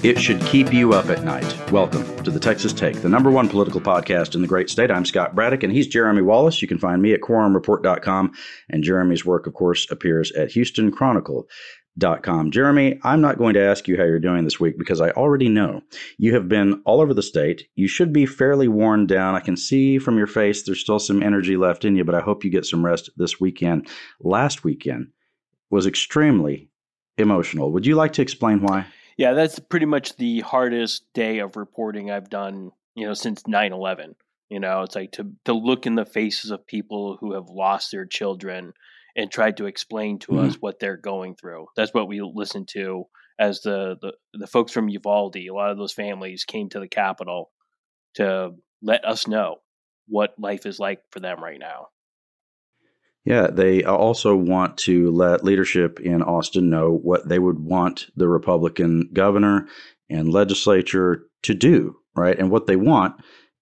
It should keep you up at night. Welcome to the Texas Take, the number one political podcast in the great state. I'm Scott Braddock, and he's Jeremy Wallace. You can find me at quorumreport.com, and Jeremy's work, of course, appears at Houston Chronicle.com. Jeremy, I'm not going to ask you how you're doing this week because I already know. You have been all over the state. You should be fairly worn down. I can see from your face there's still some energy left in you, but I hope you get some rest this weekend. Last weekend was extremely emotional. Would you like to explain why? Yeah, that's pretty much the hardest day of reporting I've done, since 9/11. It's like to look in the faces of people who have lost their children and tried to explain to us what they're going through. That's what we listened to as the folks from Uvalde. A lot of those families came to the Capitol to let us know what life is like for them right now. Yeah, they also want to let leadership in Austin know what they would want the Republican governor and legislature to do, right? And what they want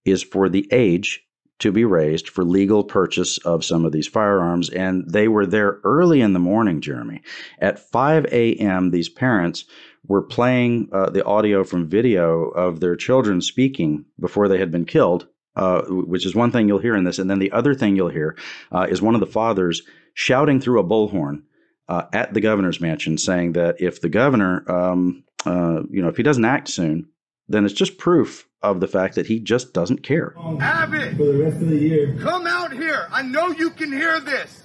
is for the age to be raised for legal purchase of some of these firearms. And they were there early in the morning, Jeremy. At 5 a.m., these parents were playing the audio from video of their children speaking before they had been killed, which is one thing you'll hear in this. And then the other thing you'll hear is one of the fathers shouting through a bullhorn at the governor's mansion, saying that if the governor, if he doesn't act soon, then it's just proof of the fact that he just doesn't care. Abbott, for the rest of the year, come out here. I know you can hear this.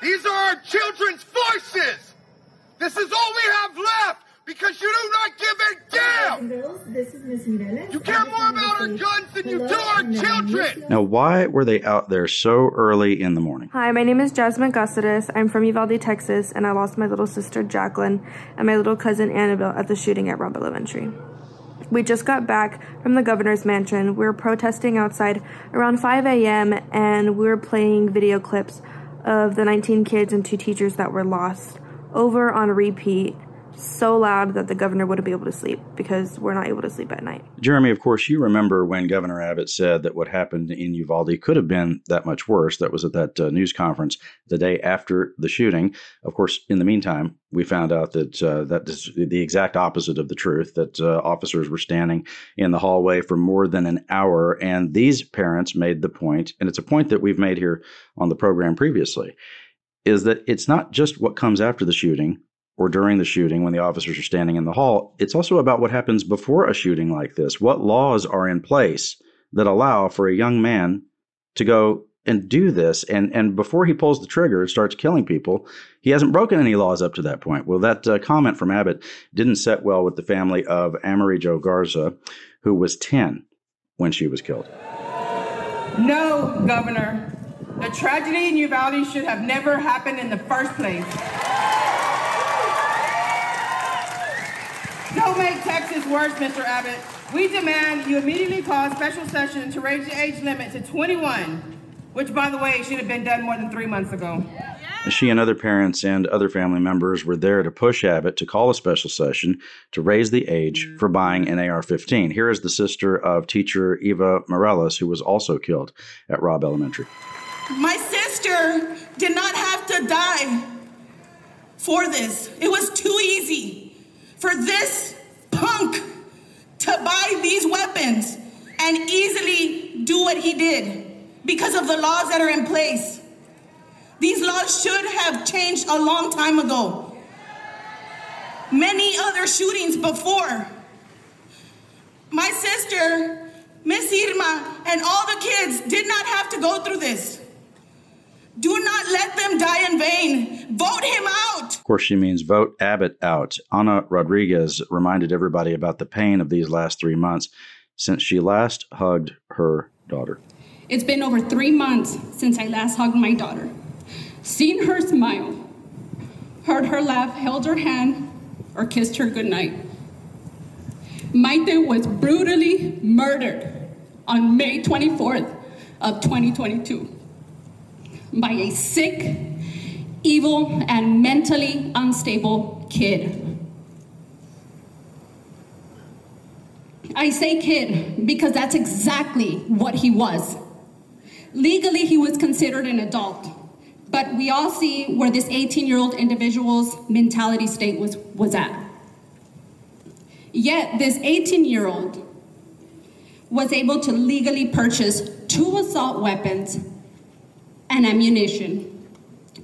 These are our children's voices. This is all we have left because you do not give a damn. This is Ms. Mireles. You care more about our guns than you do our children. Now, why were they out there so early in the morning? Hi, my name is Jasmine Gusitas. I'm from Uvalde, Texas, and I lost my little sister, Jacqueline, and my little cousin, Annabelle, at the shooting at Robb Elementary. We just got back from the governor's mansion. We were protesting outside around 5 a.m. and we were playing video clips of the 19 kids and 2 teachers that were lost over on repeat so loud that the governor wouldn't be able to sleep because we're not able to sleep at night. Jeremy, of course, you remember when Governor Abbott said that what happened in Uvalde could have been that much worse. That was at that news conference the day after the shooting. Of course, in the meantime, we found out that that is the exact opposite of the truth, that officers were standing in the hallway for more than an hour. And these parents made the point, and it's a point that we've made here on the program previously, is that it's not just what comes after the shooting or during the shooting when the officers are standing in the hall. It's also about what happens before a shooting like this. What laws are in place that allow for a young man to go and do this? And before he pulls the trigger and starts killing people, he hasn't broken any laws up to that point. Well, that comment from Abbott didn't set well with the family of Amarillo Garza, who was 10 when she was killed. No, Governor. The tragedy in Uvalde should have never happened in the first place. Don't make Texas worse, Mr. Abbott. We demand you immediately call a special session to raise the age limit to 21, which, by the way, should have been done more than 3 months ago. She and other parents and other family members were there to push Abbott to call a special session to raise the age for buying an AR-15. Here is the sister of teacher Eva Mireles, who was also killed at Robb Elementary. My sister did not have to die for this. It was too easy for this punk to buy these weapons and easily do what he did because of the laws that are in place. These laws should have changed a long time ago. Many other shootings before. My sister, Miss Irma, and all the kids did not have to go through this. Do not let them die in vain. Vote him out. Of course, she means vote Abbott out. Ana Rodriguez reminded everybody about the pain of these last 3 months since she last hugged her daughter. It's been over 3 months since I last hugged my daughter. seen her smile, heard her laugh, held her hand, or kissed her goodnight. Maite was brutally murdered on May 24th of 2022 by a sick, evil, and mentally unstable kid. I say kid because that's exactly what he was. Legally, he was considered an adult, but we all see where this 18-year-old individual's mentality state was at. Yet, this 18-year-old was able to legally purchase 2 assault weapons and ammunition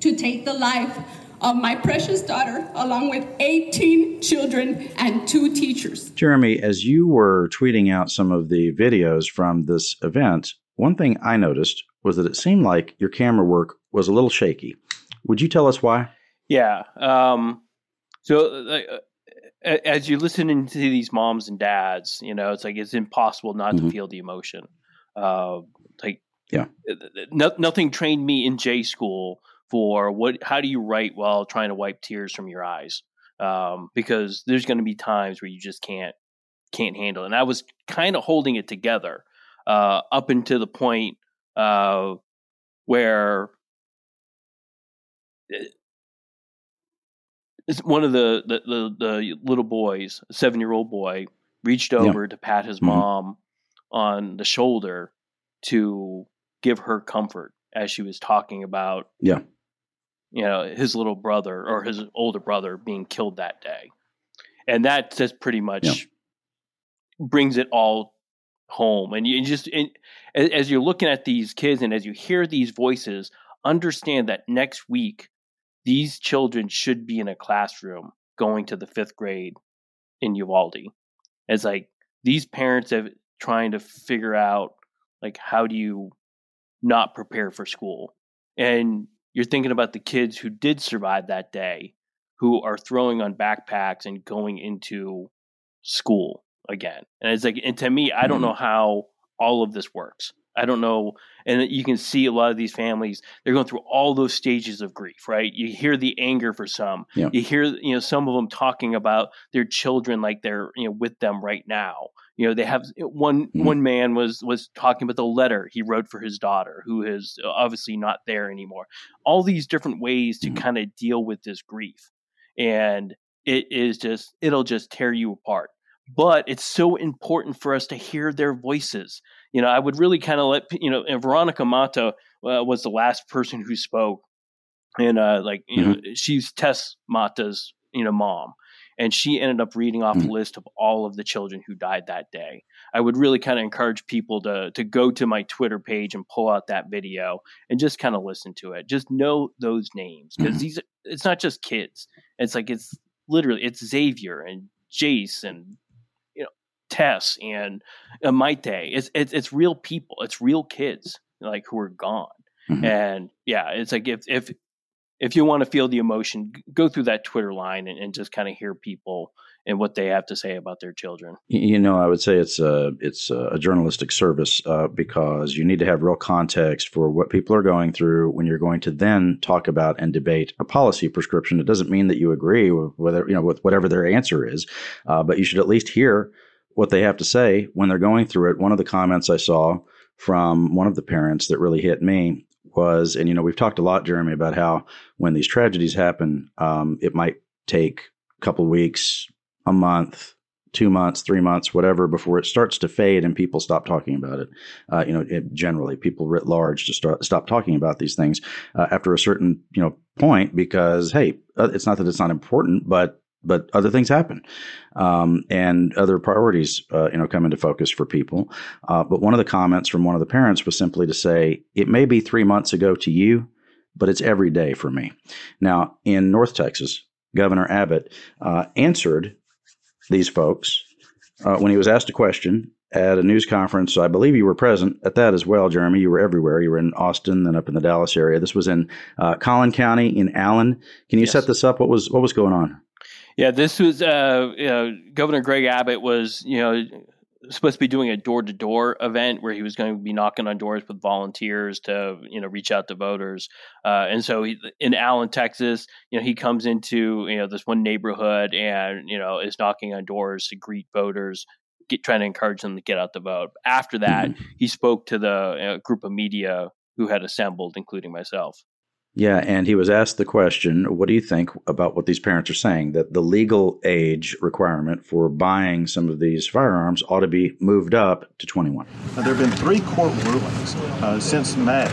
to take the life of my precious daughter, along with 18 children and 2 teachers. Jeremy, as you were tweeting out some of the videos from this event, one thing I noticed was that it seemed like your camera work was a little shaky. Would you tell us why? Yeah. As you're listening to these moms and dads, you know, it's like it's impossible not to feel the emotion. Nothing trained me in J school for how do you write while trying to wipe tears from your eyes? Because there's going to be times where you just can't handle it. And I was kind of holding it together. Up until the point where one of the little boys, a 7-year-old boy, reached over to pat his mom on the shoulder to give her comfort as she was talking about, his little brother or his older brother being killed that day. And that just pretty much brings it all home. And you just, as you're looking at these kids and as you hear these voices, understand that next week, these children should be in a classroom going to the 5th grade in Uvalde. It's like these parents are trying to figure out, like, how do you not prepare for school? And you're thinking about the kids who did survive that day, who are throwing on backpacks and going into school again. And it's like, and to me, I don't know how all of this works. I don't know. And you can see a lot of these families, they're going through all those stages of grief, right? You hear the anger for some, you hear, some of them talking about their children, like they're, with them right now. They have one man was talking about the letter he wrote for his daughter, who is obviously not there anymore. All these different ways to kind of deal with this grief. And it'll just tear you apart. But it's so important for us to hear their voices. I would really kind of Veronica Mata was the last person who spoke. And she's Tess Mata's, mom. And she ended up reading off a list of all of the children who died that day. I would really kind of encourage people to go to my Twitter page and pull out that video and just kind of listen to it. Just know those names, because it's not just kids. It's like, it's literally, it's Xavier and Jace and Tess and Maite. It's real people. It's real kids, like, who are gone. And it's like, if you want to feel the emotion, go through that Twitter line and just kind of hear people and what they have to say about their children. I would say it's a journalistic service because you need to have real context for what people are going through when you're going to then talk about and debate a policy prescription. It doesn't mean that you agree with with whatever their answer is, but you should at least hear what they have to say when they're going through it. One of the comments I saw from one of the parents that really hit me was, and we've talked a lot, Jeremy, about how when these tragedies happen, it might take a couple of weeks, a month, 2 months, 3 months, whatever, before it starts to fade and people stop talking about it. Generally, people writ large just stop talking about these things after a certain point, because it's not that it's not important, but other things happen, and other priorities, come into focus for people. But one of the comments from one of the parents was simply to say, it may be 3 months ago to you, but it's every day for me. Now, in North Texas, Governor Abbott answered these folks when he was asked a question at a news conference. I believe you were present at that as well, Jeremy. You were everywhere. You were in Austin, then up in the Dallas area. This was in Collin County in Allen. Can you set this up? What was going on? Yeah, this was Governor Greg Abbott was supposed to be doing a door-to-door event where he was going to be knocking on doors with volunteers to, you know, reach out to voters. And so he, in Allen, Texas, you know, he comes into, you know, this one neighborhood and, you know, is knocking on doors to greet voters, trying to encourage them to get out the vote. After that, he spoke to the group of media who had assembled, including myself. Yeah, and he was asked the question, what do you think about what these parents are saying, that the legal age requirement for buying some of these firearms ought to be moved up to 21? There have been 3 court rulings since May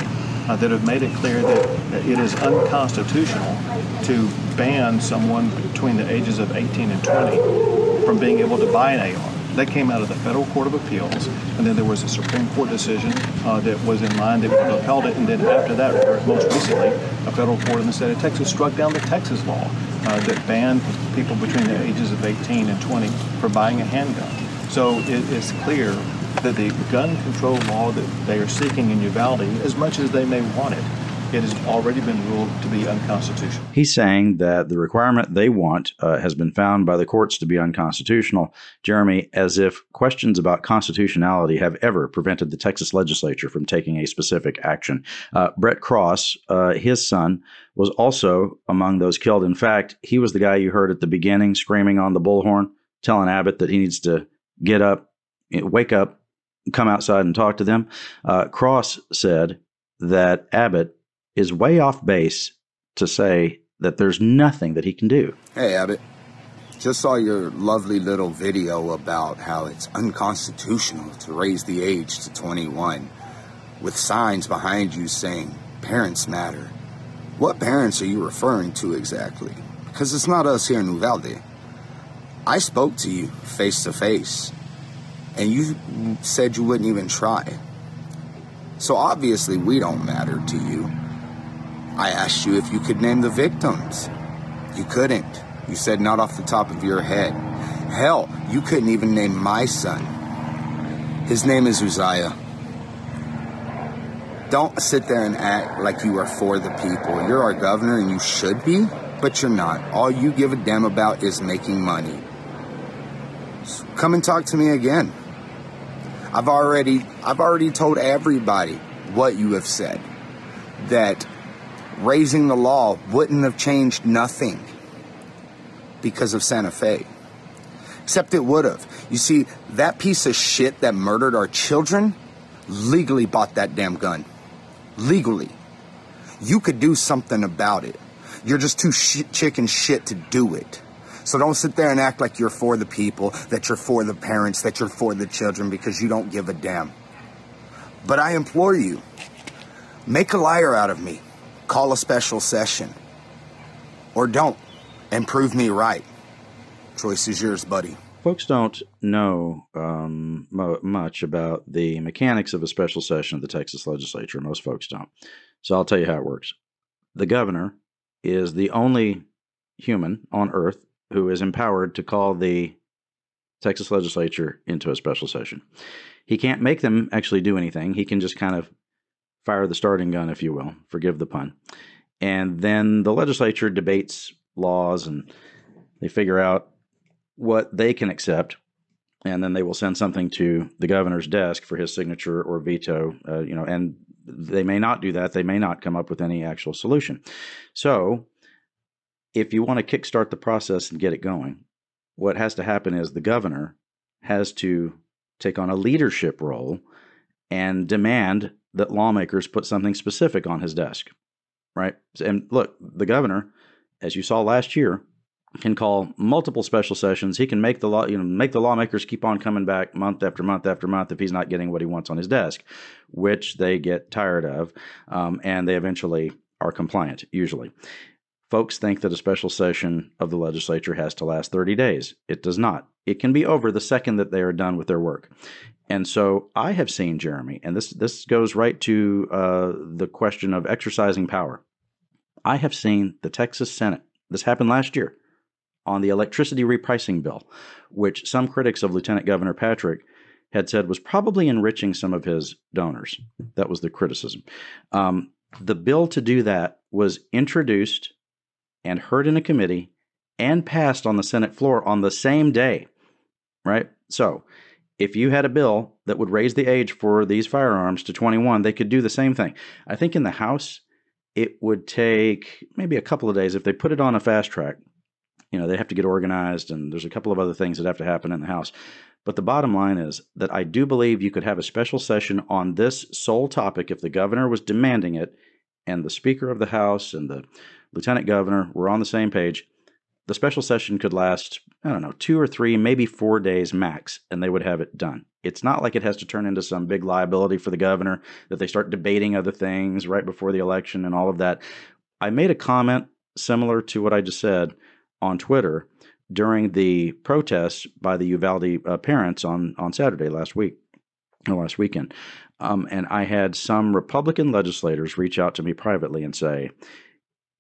that have made it clear that it is unconstitutional to ban someone between the ages of 18 and 20 from being able to buy an AR. That came out of the Federal Court of Appeals, and then there was a Supreme Court decision that was in line that upheld it, and then after that, most recently, a federal court in the state of Texas struck down the Texas law that banned people between the ages of 18 and 20 for buying a handgun. So it's clear that the gun control law that they are seeking in Uvalde, as much as they may want it, it has already been ruled to be unconstitutional. He's saying that the requirement they want has been found by the courts to be unconstitutional, Jeremy, as if questions about constitutionality have ever prevented the Texas legislature from taking a specific action. Brett Cross, his son, was also among those killed. In fact, he was the guy you heard at the beginning screaming on the bullhorn, telling Abbott that he needs to get up, wake up, come outside and talk to them. Cross said that Abbott is way off base to say that there's nothing that he can do. Hey, Abbott, just saw your lovely little video about how it's unconstitutional to raise the age to 21 with signs behind you saying parents matter. What parents are you referring to exactly? Because it's not us here in Uvalde. I spoke to you face to face, and you said you wouldn't even try. So obviously we don't matter to you. I asked you if you could name the victims. You couldn't. You said not off the top of your head. Hell, you couldn't even name my son. His name is Uzziah. Don't sit there and act like you are for the people. You're our governor and you should be, but you're not. All you give a damn about is making money. So come and talk to me again. I've already told everybody what you have said, that raising the law wouldn't have changed nothing because of Santa Fe. Except it would have. You see, that piece of shit that murdered our children legally bought that damn gun. Legally. You could do something about it. You're just too chicken shit to do it. So don't sit there and act like you're for the people, that you're for the parents, that you're for the children, because you don't give a damn. But I implore you, make a liar out of me. Call a special session, or don't, and prove me right. Choice is yours, buddy. Folks don't know much about the mechanics of a special session of the Texas legislature. Most folks don't. So I'll tell you how it works. The governor is the only human on earth who is empowered to call the Texas legislature into a special session. He can't make them actually do anything. He can just kind of fire the starting gun, if you will, forgive the pun. And then the legislature debates laws and they figure out what they can accept. And then they will send something to the governor's desk for his signature or veto, and they may not do that. They may not come up with any actual solution. So if you want to kickstart the process and get it going, what has to happen is the governor has to take on a leadership role and demand that lawmakers put something specific on his desk, right? And look, the governor, as you saw last year, can call multiple special sessions. He can make the law, make the lawmakers keep on coming back month after month after month if he's not getting what he wants on his desk, which they get tired of, and they eventually are compliant, usually. Folks think that a special session of the legislature has to last 30 days. It does not. It can be over the second that they are done with their work. And so I have seen, Jeremy, and this goes right to the question of exercising power. I have seen the Texas Senate, this happened last year, on the electricity repricing bill, which some critics of Lieutenant Governor Patrick had said was probably enriching some of his donors. That was the criticism. The bill to do that was introduced and heard in a committee and passed on the Senate floor on the same day, right? So if you had a bill that would raise the age for these firearms to 21, they could do the same thing. I think in the House, it would take maybe a couple of days if they put it on a fast track. You know, they have to get organized, and there's a couple of other things that have to happen in the House. But the bottom line is that I do believe you could have a special session on this sole topic if the governor was demanding it, and the Speaker of the House and the Lieutenant Governor were on the same page. The special session could last, I don't know, 2 or 3, maybe 4 days max, and they would have it done. It's not like it has to turn into some big liability for the governor that they start debating other things right before the election and all of that. I made a comment similar to what I just said on Twitter during the protests by the Uvalde parents on Saturday last week, or last weekend. And I had some Republican legislators reach out to me privately and say,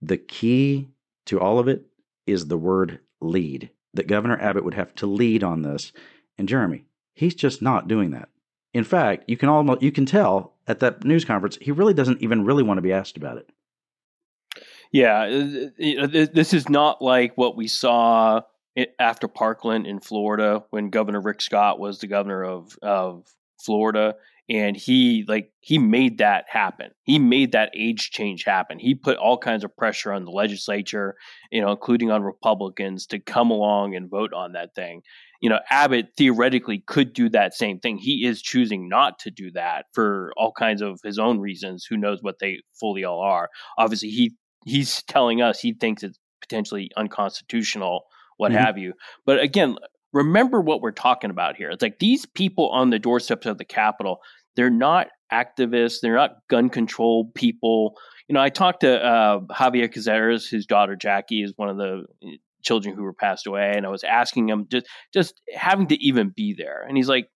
the key to all of it is the word lead, that Governor Abbott would have to lead on this. And Jeremy, he's just not doing that. In fact, you can tell at that news conference, he really doesn't even really want to be asked about it. Yeah, this is not like what we saw after Parkland in Florida when Governor Rick Scott was the governor of Florida. And he made that happen. He made that age change happen. He put all kinds of pressure on the legislature, including on Republicans, to come along and vote on that thing. Abbott theoretically could do that same thing. He is choosing not to do that for all kinds of his own reasons. Who knows what they fully all are? Obviously, he's telling us he thinks it's potentially unconstitutional, what have you. But again, remember what we're talking about here. It's like these people on the doorsteps of the Capitol, they're not activists. They're not gun control people. I talked to Javier Cazares, whose daughter Jackie is one of the children who were passed away. And I was asking him just having to even be there. And he's like,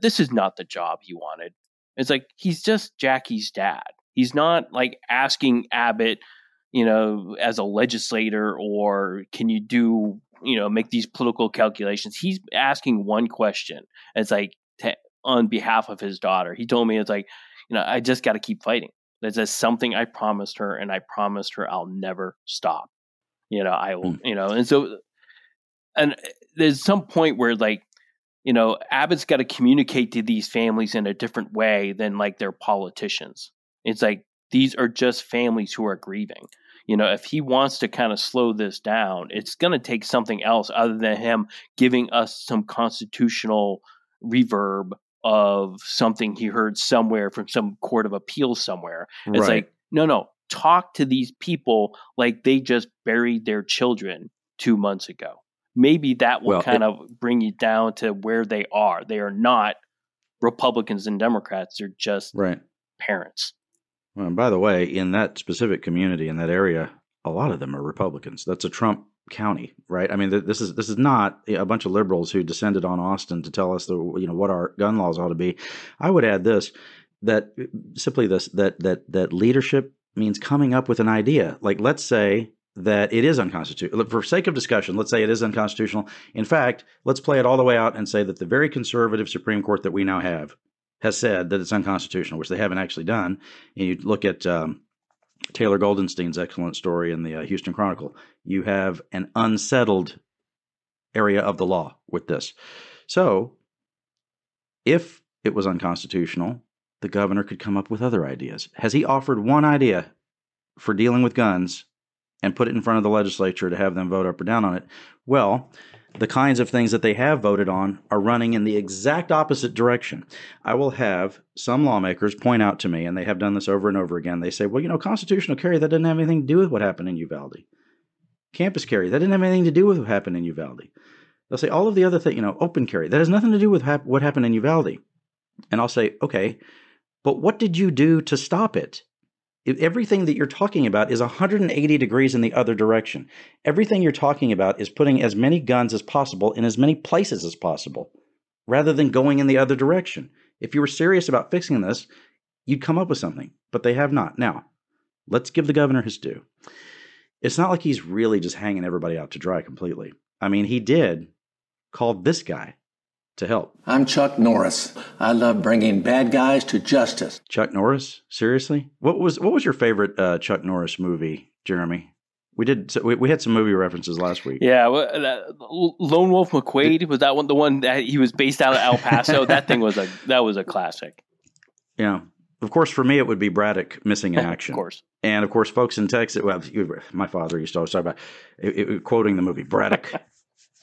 this is not the job he wanted. It's like, he's just Jackie's dad. He's not like asking Abbott, as a legislator, or can you do, make these political calculations. He's asking one question. It's like on behalf of his daughter. He told me, it's like, I just got to keep fighting. That's just something I promised her, and I promised her I'll never stop. I will, and so, and there's some point where like, Abbott's got to communicate to these families in a different way than like their politicians. It's like, these are just families who are grieving. If he wants to kind of slow this down, it's going to take something else other than him giving us some constitutional reverb of something he heard somewhere from some court of appeals somewhere. Right. It's like, no, talk to these people like they just buried their children 2 months ago. Maybe that will kind of bring you down to where they are. They are not Republicans and Democrats. They're just parents. Well, and by the way, in that specific community, in that area, a lot of them are Republicans. That's a Trump county, right? I mean, this is not a bunch of liberals who descended on Austin to tell us what our gun laws ought to be. I would add this, that simply this, that leadership means coming up with an idea. Like, let's say that it is unconstitutional. For sake of discussion, let's say it is unconstitutional. In fact, let's play it all the way out and say that the very conservative Supreme Court that we now have has said that it's unconstitutional, which they haven't actually done. And you look at Taylor Goldenstein's excellent story in the Houston Chronicle. You have an unsettled area of the law with this. So if it was unconstitutional, the governor could come up with other ideas. Has he offered one idea for dealing with guns and put it in front of the legislature to have them vote up or down on it? Well, the kinds of things that they have voted on are running in the exact opposite direction. I will have some lawmakers point out to me, and they have done this over and over again, they say, well, constitutional carry, that doesn't have anything to do with what happened in Uvalde. Campus carry, that didn't have anything to do with what happened in Uvalde. They'll say all of the other things, open carry, that has nothing to do with what happened in Uvalde. And I'll say, okay, but what did you do to stop it? Everything that you're talking about is 180 degrees in the other direction. Everything you're talking about is putting as many guns as possible in as many places as possible, rather than going in the other direction. If you were serious about fixing this, you'd come up with something, but they have not. Now, let's give the governor his due. It's not like he's really just hanging everybody out to dry completely. I mean, he did call this guy to help. I'm Chuck Norris. I love bringing bad guys to justice. Chuck Norris? Seriously? What was your favorite Chuck Norris movie, Jeremy? We had some movie references last week. Yeah, Lone Wolf McQuade was that one. The one that he was based out of El Paso. That thing was a classic. Yeah, of course. For me, it would be Braddock missing in action. Of course, and of course, folks in Texas. Well, my father used to always talk about quoting the movie Braddock.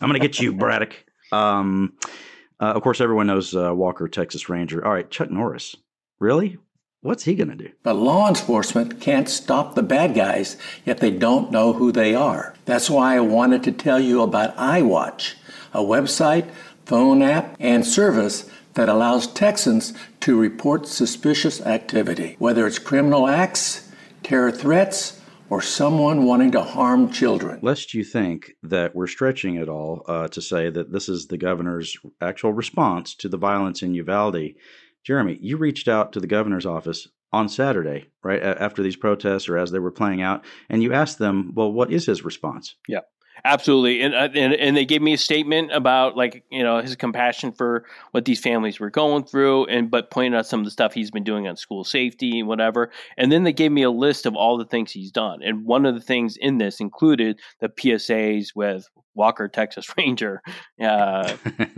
I'm going to get you, Braddock. Of course, everyone knows Walker, Texas Ranger. All right, Chuck Norris. Really? What's he going to do? But law enforcement can't stop the bad guys, yet they don't know who they are. That's why I wanted to tell you about iWatch, a website, phone app, and service that allows Texans to report suspicious activity, whether it's criminal acts, terror threats, or someone wanting to harm children. Lest you think that we're stretching it all to say that this is the governor's actual response to the violence in Uvalde, Jeremy, you reached out to the governor's office on Saturday, right, after these protests or as they were playing out, and you asked them, well, what is his response? Yeah, absolutely. And they gave me a statement about, like, you know, his compassion for what these families were going through, but pointed out some of the stuff he's been doing on school safety and whatever. And then they gave me a list of all the things he's done. And one of the things in this included the PSAs with Walker, Texas Ranger,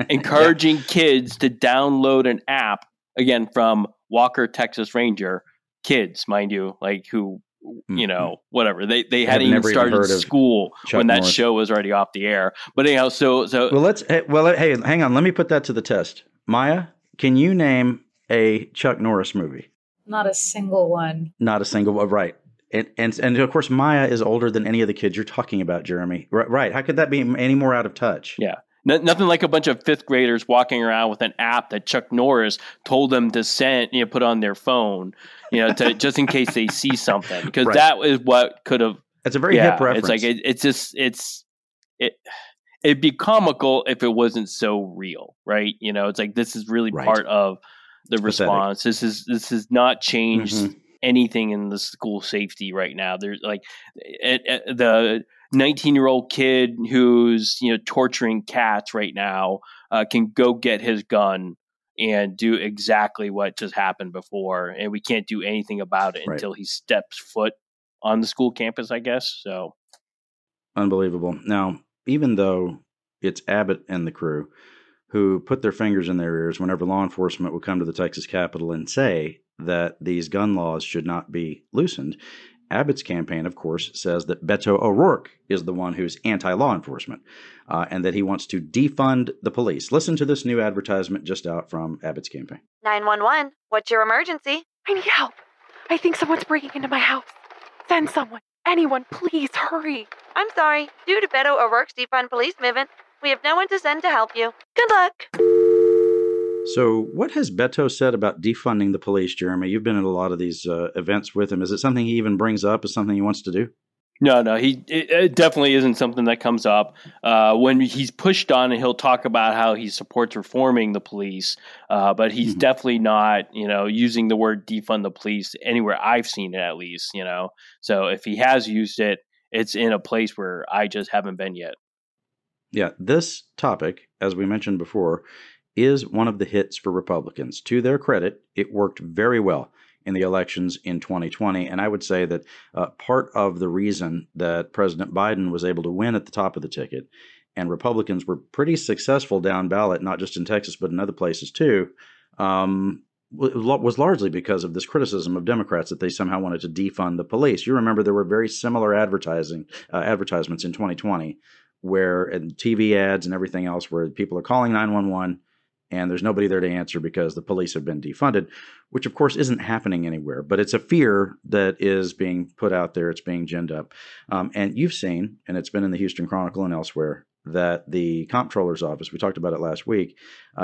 encouraging kids to download an app. Again, from Walker, Texas Ranger, kids, mind you, like who, you know, whatever. They hadn't even started school when that show was already off the air. But anyhow, hey, hang on. Let me put that to the test. Maya, can you name a Chuck Norris movie? Not a single one. Not a single one. Right. And of course, Maya is older than any of the kids you're talking about, Jeremy. Right. How could that be any more out of touch? Yeah. Nothing like a bunch of fifth graders walking around with an app that Chuck Norris told them to put on their phone, to just in case they see something, because right. That is what could have. It's a very hip reference. It's like it'd be comical if it wasn't so real, right? You know, it's like this is really right. Part of the response. Pathetic. This has not changed anything in the school safety right now. There's like the 19-year-old kid who's torturing cats right now can go get his gun and do exactly what just happened before, and we can't do anything about it right. Until he steps foot on the school campus, I guess. So unbelievable. Now, even though it's Abbott and the crew who put their fingers in their ears whenever law enforcement would come to the Texas Capitol and say that these gun laws should not be loosened, Abbott's campaign, of course, says that Beto O'Rourke is the one who's anti-law enforcement and that he wants to defund the police. Listen to this new advertisement just out from Abbott's campaign. 911, what's your emergency? I need help. I think someone's breaking into my house. Send someone. Anyone, please hurry. I'm sorry. Due to Beto O'Rourke's defund police movement, we have no one to send to help you. Good luck. So what has Beto said about defunding the police, Jeremy? You've been at a lot of these events with him. Is it something he even brings up as something he wants to do? No, it definitely isn't something that comes up. When he's pushed on, and he'll talk about how he supports reforming the police, but he's definitely not, using the word defund the police anywhere I've seen it, at least, So if he has used it, it's in a place where I just haven't been yet. Yeah, this topic, as we mentioned before, is one of the hits for Republicans. To their credit, it worked very well in the elections in 2020. And I would say that part of the reason that President Biden was able to win at the top of the ticket, and Republicans were pretty successful down ballot, not just in Texas, but in other places too, was largely because of this criticism of Democrats that they somehow wanted to defund the police. You remember there were very similar advertisements in 2020 where and TV ads and everything else where people are calling 911 and there's nobody there to answer because the police have been defunded, which, of course, isn't happening anywhere. But it's a fear that is being put out there. It's being ginned up. And you've seen, and it's been in the Houston Chronicle and elsewhere, that the comptroller's office, we talked about it last week,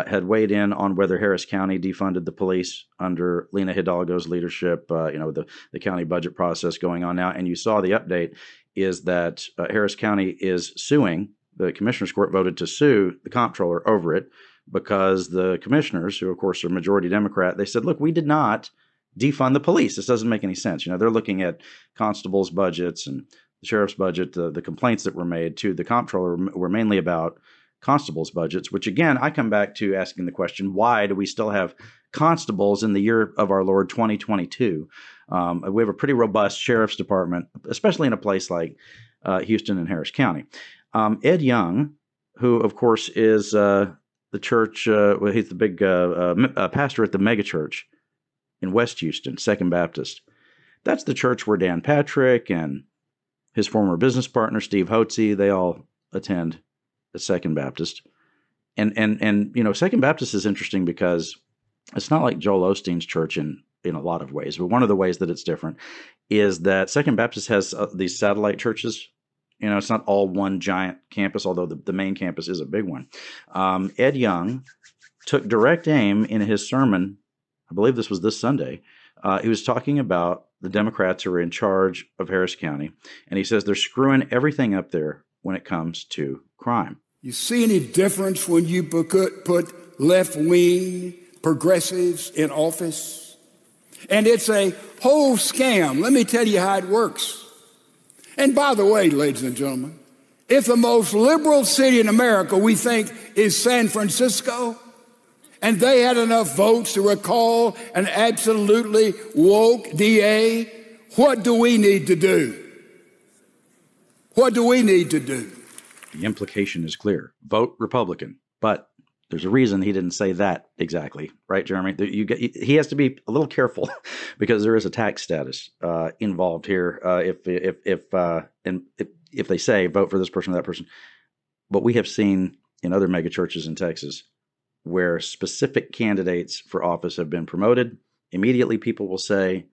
had weighed in on whether Harris County defunded the police under Lena Hidalgo's leadership, the county budget process going on now. And you saw the update is that Harris County is suing. The commissioner's court voted to sue the comptroller over it, because the commissioners, who, of course, are majority Democrat, they said, look, we did not defund the police. This doesn't make any sense. They're looking at constables' budgets and the sheriff's budget. The complaints that were made to the comptroller were mainly about constables' budgets, which, again, I come back to asking the question, why do we still have constables in the year of our Lord 2022? We have a pretty robust sheriff's department, especially in a place like Houston and Harris County. Ed Young, who, of course, is the church, well, he's the big pastor at the megachurch in West Houston, Second Baptist. That's the church where Dan Patrick and his former business partner, Steve Hotze, they all attend the Second Baptist. And you know, Second Baptist is interesting because it's not like Joel Osteen's church in a lot of ways, but one of the ways that it's different is that Second Baptist has these satellite churches. You know, it's not all one giant campus, although the main campus is a big one. Ed Young took direct aim in his sermon, I believe this was this Sunday. He was talking about the Democrats who are in charge of Harris County, and he says they're screwing everything up there when it comes to crime. You see any difference when you put left-wing progressives in office? And it's a whole scam. Let me tell you how it works. And by the way, ladies and gentlemen, if the most liberal city in America we think is San Francisco, and they had enough votes to recall an absolutely woke DA, what do we need to do? What do we need to do? The implication is clear. Vote Republican. But there's a reason he didn't say that exactly. Right, Jeremy? He has to be a little careful because there is a tax status involved here if they say vote for this person or that person. But we have seen in other megachurches in Texas where specific candidates for office have been promoted. Immediately people will say,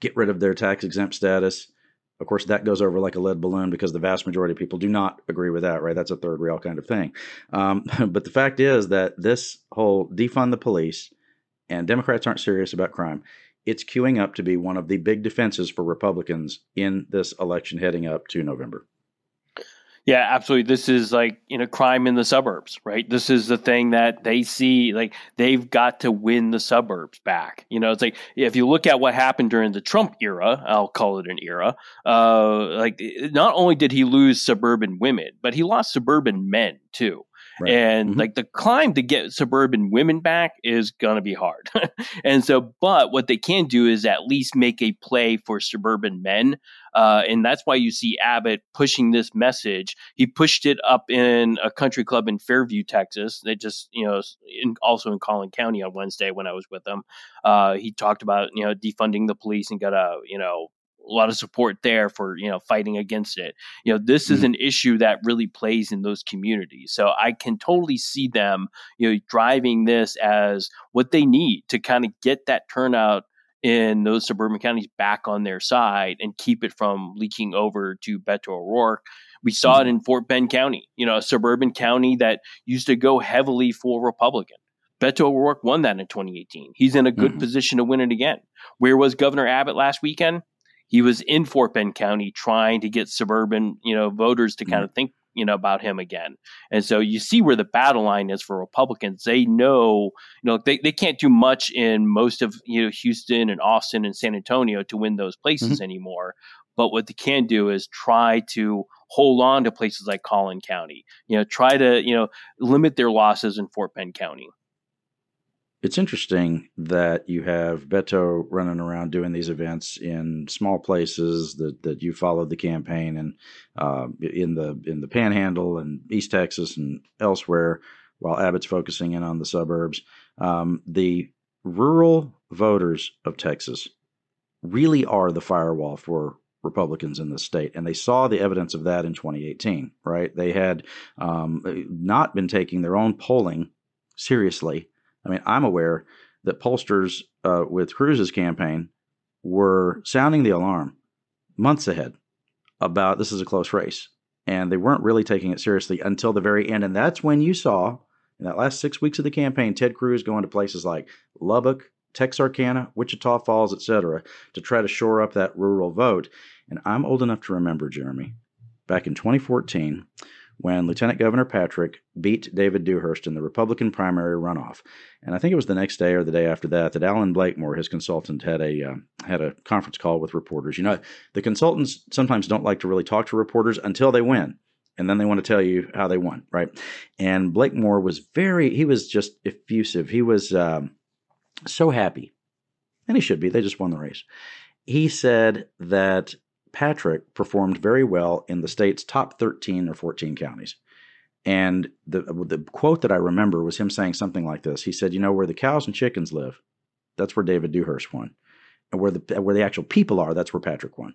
get rid of their tax-exempt status. Of course, that goes over like a lead balloon because the vast majority of people do not agree with that, right? That's a third rail kind of thing. But the fact is that this whole defund the police and Democrats aren't serious about crime, it's queuing up to be one of the big defenses for Republicans in this election heading up to November. Yeah, absolutely. This is like, you know, crime in the suburbs, right? This is the thing that they see, like they've got to win the suburbs back. You know, it's like if you look at what happened during the Trump era, I'll call it an era, like not only did he lose suburban women, but he lost suburban men too. Right. And like the climb to get suburban women back is going to be hard. And so, but what they can do is at least make a play for suburban men. And that's why you see Abbott pushing this message. He pushed it up in a country club in Fairview, Texas. They just, you know, also in Collin County on Wednesday when I was with him. He talked about, you know, defunding the police and got a, you know, a lot of support there for, you know, fighting against it. You know, this is an issue that really plays in those communities. So I can totally see them, you know, driving this as what they need to kind of get that turnout in those suburban counties back on their side and keep it from leaking over to Beto O'Rourke. We saw it in Fort Bend County, you know, a suburban county that used to go heavily for Republican. Beto O'Rourke won that in 2018. He's in a good position to win it again. Where was Governor Abbott last weekend? He was in Fort Bend County trying to get suburban, you know, voters to kind of think, you know, about him again. And so you see where the battle line is for Republicans. They know, you know, they can't do much in most of, you know, Houston and Austin and San Antonio to win those places anymore. But what they can do is try to hold on to places like Collin County, you know, try to, you know, limit their losses in Fort Bend County. It's interesting that you have Beto running around doing these events in small places that you followed the campaign and in the Panhandle and East Texas and elsewhere, while Abbott's focusing in on the suburbs. The rural voters of Texas really are the firewall for Republicans in the state, and they saw the evidence of that in 2018. Right? They had not been taking their own polling seriously. I mean, I'm aware that pollsters with Cruz's campaign were sounding the alarm months ahead about this is a close race, and they weren't really taking it seriously until the very end. And that's when you saw in that last 6 weeks of the campaign, Ted Cruz going to places like Lubbock, Texarkana, Wichita Falls, etc., to try to shore up that rural vote. And I'm old enough to remember, Jeremy, back in 2014, when Lieutenant Governor Patrick beat David Dewhurst in the Republican primary runoff. And I think it was the next day or the day after that Alan Blakemore, his consultant, had a conference call with reporters. You know, the consultants sometimes don't like to really talk to reporters until they win, and then they want to tell you how they won, right? And Blakemore was he was just effusive. He was so happy, and he should be. They just won the race. He said that Patrick performed very well in the state's top 13 or 14 counties. And the quote that I remember was him saying something like this. He said, you know, where the cows and chickens live, that's where David Dewhurst won. And where the actual people are, that's where Patrick won.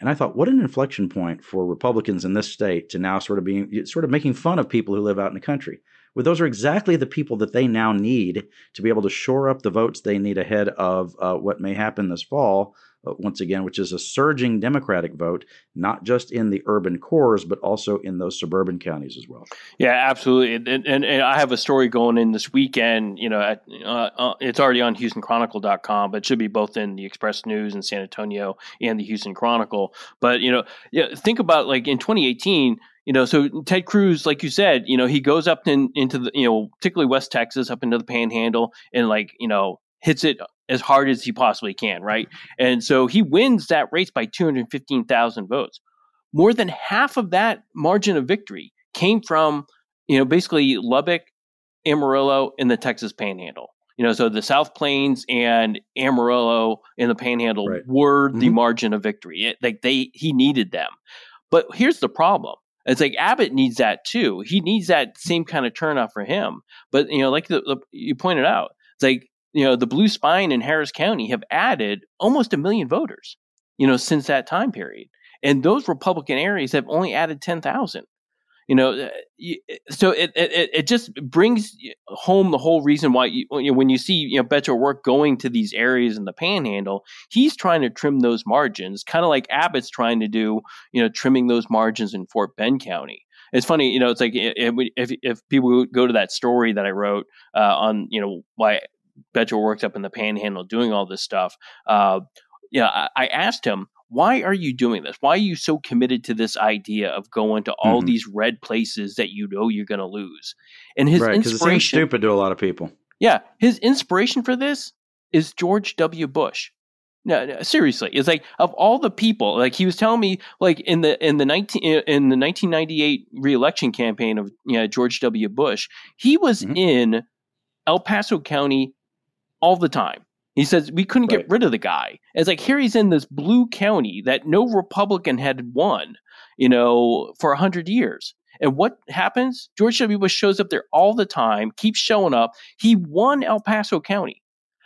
And I thought, what an inflection point for Republicans in this state to now sort of making fun of people who live out in the country. Well, those are exactly the people that they now need to be able to shore up the votes they need ahead of what may happen this fall, once again, which is a surging Democratic vote, not just in the urban cores, but also in those suburban counties as well. Yeah, absolutely. And I have a story going in this weekend. You know, it's already on HoustonChronicle.com, but it should be both in the Express News in San Antonio and the Houston Chronicle. But, you know, yeah, think about like in 2018. You know, so Ted Cruz, like you said, you know, he goes up into the, you know, particularly West Texas, up into the Panhandle and like, you know, hits it as hard as he possibly can. Right. And so he wins that race by 215,000 votes. More than half of that margin of victory came from, you know, basically Lubbock, Amarillo and the Texas Panhandle. You know, so the South Plains and Amarillo and the Panhandle right. were mm-hmm. the margin of victory. He needed them. But here's the problem. It's like Abbott needs that too. He needs that same kind of turnoff for him. But, you know, like you pointed out, it's like, you know, the blue spine in Harris County have added almost 1 million voters, you know, since that time period. And those Republican areas have only added 10,000, you know. So it just brings home the whole reason why, when you see, you know, Beto O'Rourke going to these areas in the Panhandle, he's trying to trim those margins, kind of like Abbott's trying to do, you know, trimming those margins in Fort Bend County. It's funny, you know, it's like if people go to that story that I wrote on, you know, why Beto O'Rourke's up in the Panhandle doing all this stuff. I asked him, why are you doing this? Why are you so committed to this idea of going to all mm-hmm. these red places that you know you're going to lose? And his inspiration, 'cause it seems stupid to a lot of people. Yeah, his inspiration for this is George W. Bush. No, seriously, it's like of all the people, like he was telling me, like in the 1998 reelection campaign of George W. Bush, he was mm-hmm. in El Paso County all the time. He says, we couldn't get rid of the guy. It's like, here he's in this blue county that no Republican had won, you know, for 100 years. And what happens? George W. Bush shows up there all the time, keeps showing up. He won El Paso County,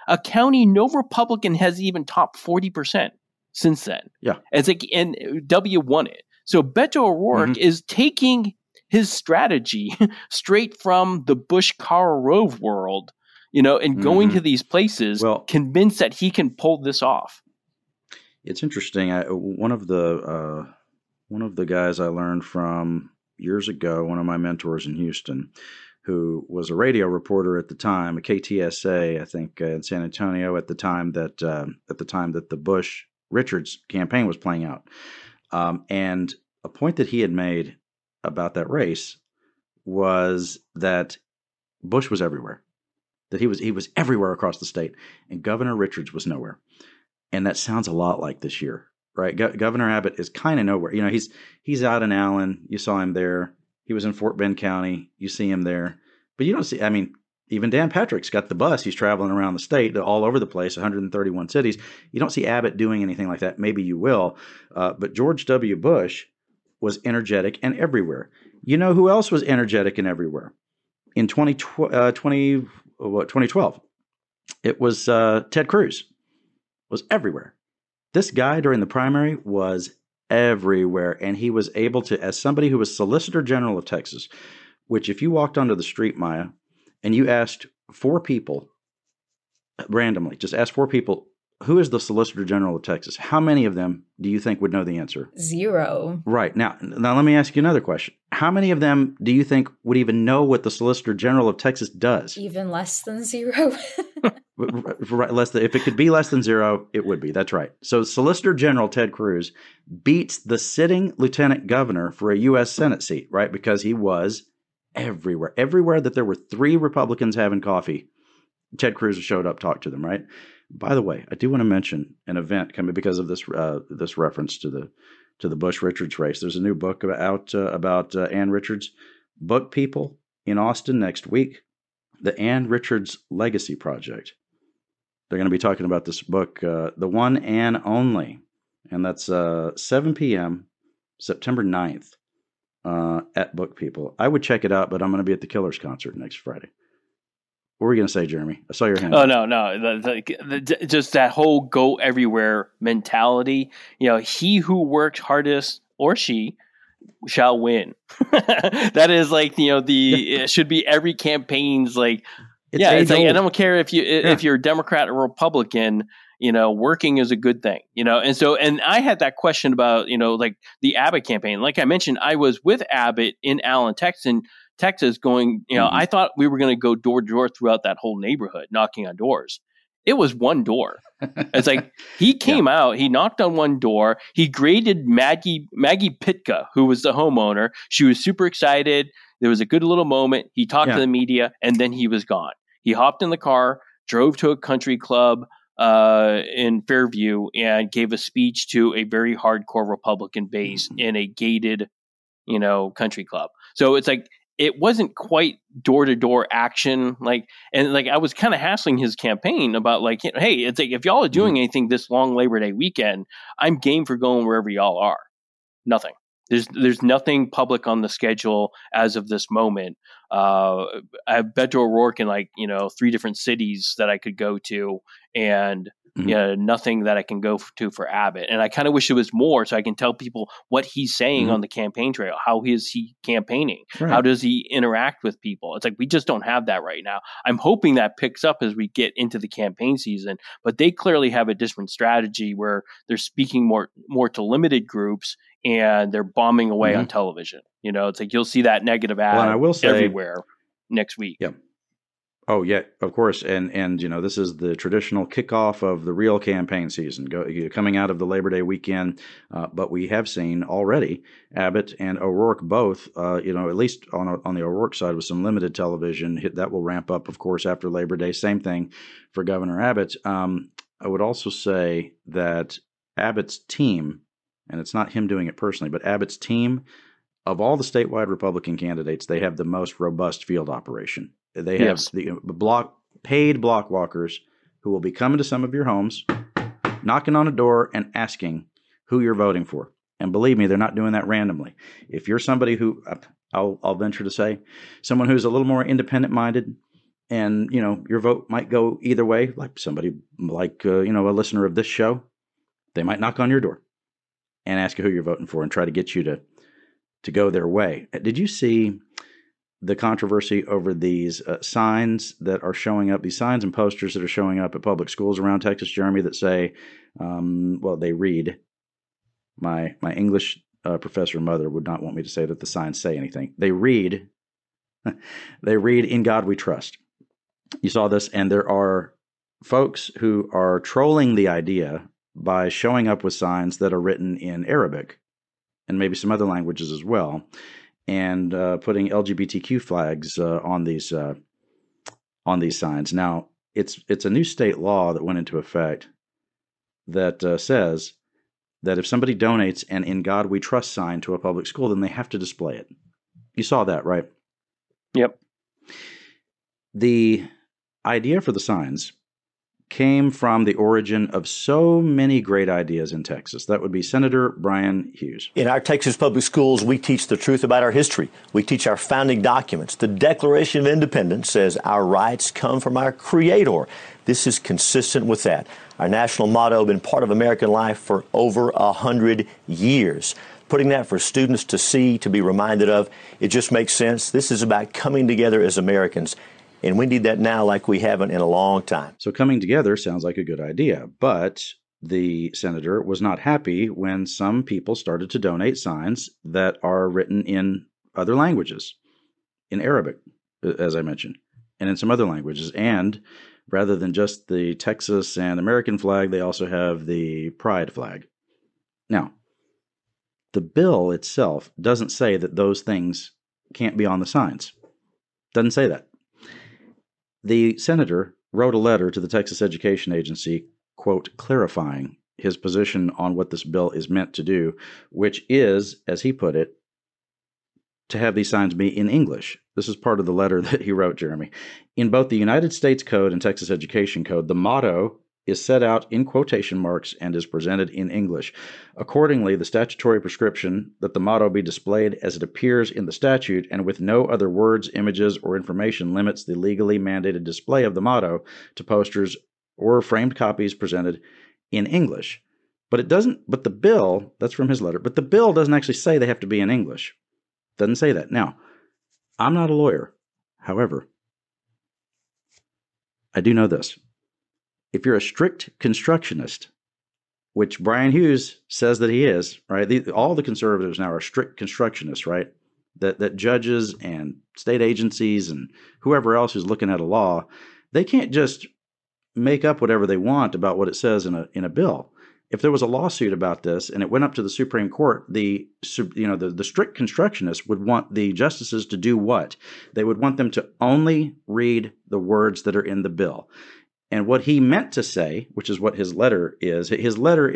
a county no Republican has even topped 40% since then. Yeah. It's like, and W. won it. So Beto O'Rourke mm-hmm. is taking his strategy straight from the Bush-Karl Rove world, you know, and going mm-hmm. to these places, convinced that he can pull this off. It's interesting. One of the guys I learned from years ago, one of my mentors in Houston, who was a radio reporter at the time, a KTSA, I think, in San Antonio at the time that the Bush-Richards campaign was playing out, and a point that he had made about that race was that Bush was everywhere. That he was everywhere across the state, and Governor Richards was nowhere. And that sounds a lot like this year, right? Governor Abbott is kind of nowhere. You know, he's out in Allen. You saw him there. He was in Fort Bend County. You see him there. But you don't see, I mean, even Dan Patrick's got the bus. He's traveling around the state, all over the place, 131 cities. You don't see Abbott doing anything like that. Maybe you will. But George W. Bush was energetic and everywhere. You know who else was energetic and everywhere? In 2012, it was Ted Cruz was everywhere. This guy during the primary was everywhere, and he was able to, as somebody who was Solicitor General of Texas, which if you walked onto the street, Maya, and you asked four people randomly, just ask four people, who is the Solicitor General of Texas? How many of them do you think would know the answer? Zero. Right. Now let me ask you another question. How many of them do you think would even know what the Solicitor General of Texas does? Even less than zero. Right, if it could be less than zero, it would be. That's right. So Solicitor General Ted Cruz beats the sitting lieutenant governor for a U.S. Senate seat, right? Because he was everywhere. Everywhere that there were three Republicans having coffee, Ted Cruz showed up, talked to them, right? By the way, I do want to mention an event coming because of this this reference to the Bush-Richards race. There's a new book about Ann Richards. Book people in Austin next week, the Ann Richards Legacy Project. They're going to be talking about this book, The One and Only, and that's 7 p.m., September 9th, at Book People. I would check it out, but I'm going to be at the Killers concert next Friday. What were you going to say, Jeremy? I saw your hand. Oh, no. Just that whole go everywhere mentality. You know, he who works hardest or she shall win. That is like, you know, it should be every campaign's like, it's like, I don't care if you're a Democrat or Republican, you know, working is a good thing, you know? And so, and I had that question about, you know, like the Abbott campaign. Like I mentioned, I was with Abbott in Allen, Texas going, you know, I thought we were going to go door to door throughout that whole neighborhood, knocking on doors. It was one door. It's like he came out, he knocked on one door, he greeted Maggie Pitka, who was the homeowner. She was super excited. There was a good little moment. He talked to the media, and then he was gone. He hopped in the car, drove to a country club in Fairview, and gave a speech to a very hardcore Republican base in a gated, you know, country club. So it's like, it wasn't quite door-to-door action. I was kind of hassling his campaign about like, hey, it's like, if y'all are doing anything this long Labor Day weekend, I'm game for going wherever y'all are. Nothing. There's nothing public on the schedule as of this moment. I have Beto O'Rourke in like, you know, 3 different cities that I could go to, and you know, nothing that I can go to for Abbott. And I kind of wish it was more so I can tell people what he's saying on the campaign trail. How is he campaigning? Right. How does he interact with people? It's like, we just don't have that right now. I'm hoping that picks up as we get into the campaign season, but they clearly have a different strategy where they're speaking more to limited groups, and they're bombing away on television. You know, it's like, you'll see that negative ad everywhere next week. Yeah. Oh, yeah, of course. And you know, this is the traditional kickoff of the real campaign season coming out of the Labor Day weekend. But we have seen already Abbott and O'Rourke both, you know, at least on the O'Rourke side with some limited television that will ramp up, of course, after Labor Day. Same thing for Governor Abbott. I would also say that Abbott's team, and it's not him doing it personally, but Abbott's team, of all the statewide Republican candidates, they have the most robust field operation. They have the paid block walkers who will be coming to some of your homes, knocking on a door and asking who you're voting for. And believe me, they're not doing that randomly. If you're somebody who I'll venture to say someone who's a little more independent minded, and, you know, your vote might go either way, like somebody like, you know, a listener of this show, they might knock on your door and ask you who you're voting for and try to get you to go their way. Did you see the controversy over these signs that are showing up, these signs and posters that are showing up at public schools around Texas, Jeremy, that say, well, they read, my English professor mother would not want me to say that the signs say anything. They read, "In God We Trust." You saw this, and there are folks who are trolling the idea by showing up with signs that are written in Arabic and maybe some other languages as well, and putting LGBTQ flags on these signs. Now, it's a new state law that went into effect that says that if somebody donates an "In God We Trust" sign to a public school, then they have to display it. You saw that, right? Yep. The idea for the signs came from the origin of so many great ideas in Texas. That would be Senator Brian Hughes. In our Texas public schools, we teach the truth about our history. We teach our founding documents. The Declaration of Independence says our rights come from our Creator. This is consistent with that. Our national motto has been part of American life for over 100 years. Putting that for students to see, to be reminded of, it just makes sense. This is about coming together as Americans. And we need that now like we haven't in a long time. So coming together sounds like a good idea, but the senator was not happy when some people started to donate signs that are written in other languages, in Arabic, as I mentioned, and in some other languages. And rather than just the Texas and American flag, they also have the pride flag. Now, the bill itself doesn't say that those things can't be on the signs. Doesn't say that. The senator wrote a letter to the Texas Education Agency, quote, clarifying his position on what this bill is meant to do, which is, as he put it, to have these signs be in English. This is part of the letter that he wrote, Jeremy. In both the United States Code and Texas Education Code, the motto is set out in quotation marks and is presented in English. Accordingly, the statutory prescription that the motto be displayed as it appears in the statute and with no other words, images, or information limits the legally mandated display of the motto to posters or framed copies presented in English. But it doesn't, but the bill, that's from his letter, but the bill doesn't actually say they have to be in English. Doesn't say that. Now, I'm not a lawyer. However, I do know this. If you're a strict constructionist, which Brian Hughes says that he is, right? All the conservatives now are strict constructionists, right? That judges and state agencies and whoever else who's looking at a law, they can't just make up whatever they want about what it says in a bill. If there was a lawsuit about this and it went up to the Supreme Court, the strict constructionists would want the justices to do what? They would want them to only read the words that are in the bill. And what he meant to say, which is what his letter is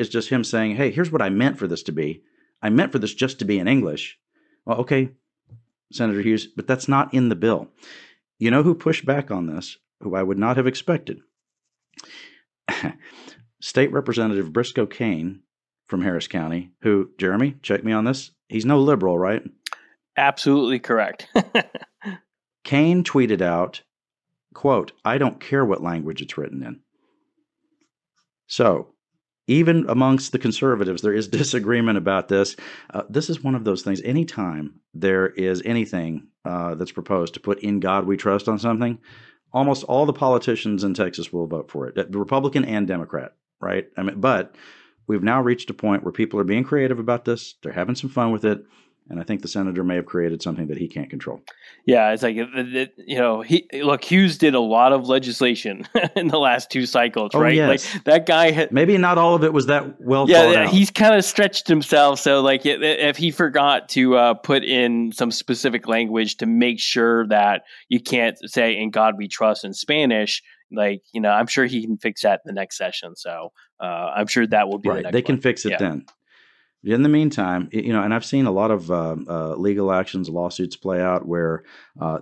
just him saying, hey, here's what I meant for this to be. I meant for this just to be in English. Well, okay, Senator Hughes, but that's not in the bill. You know who pushed back on this, who I would not have expected? State Representative Briscoe Cain from Harris County, who, Jeremy, check me on this. He's no liberal, right? Absolutely correct. Cain tweeted out, quote, I don't care what language it's written in. So even amongst the conservatives, there is disagreement about this. This is one of those things. Anytime there is anything that's proposed to put in God we trust on something, almost all the politicians in Texas will vote for it, Republican and Democrat, right? I mean, but we've now reached a point where people are being creative about this. They're having some fun with it. And I think the senator may have created something that he can't control. Yeah, it's like, Hughes did a lot of legislation in the last two cycles, right? Yes. Like that guy had, maybe not all of it was that well thought out. He's kind of stretched himself. So like if he forgot to put in some specific language to make sure that you can't say in God we trust in Spanish, like, you know, I'm sure he can fix that in the next session. So I'm sure that will be right. They can fix it then. In the meantime, you know, and I've seen a lot of legal actions, lawsuits play out where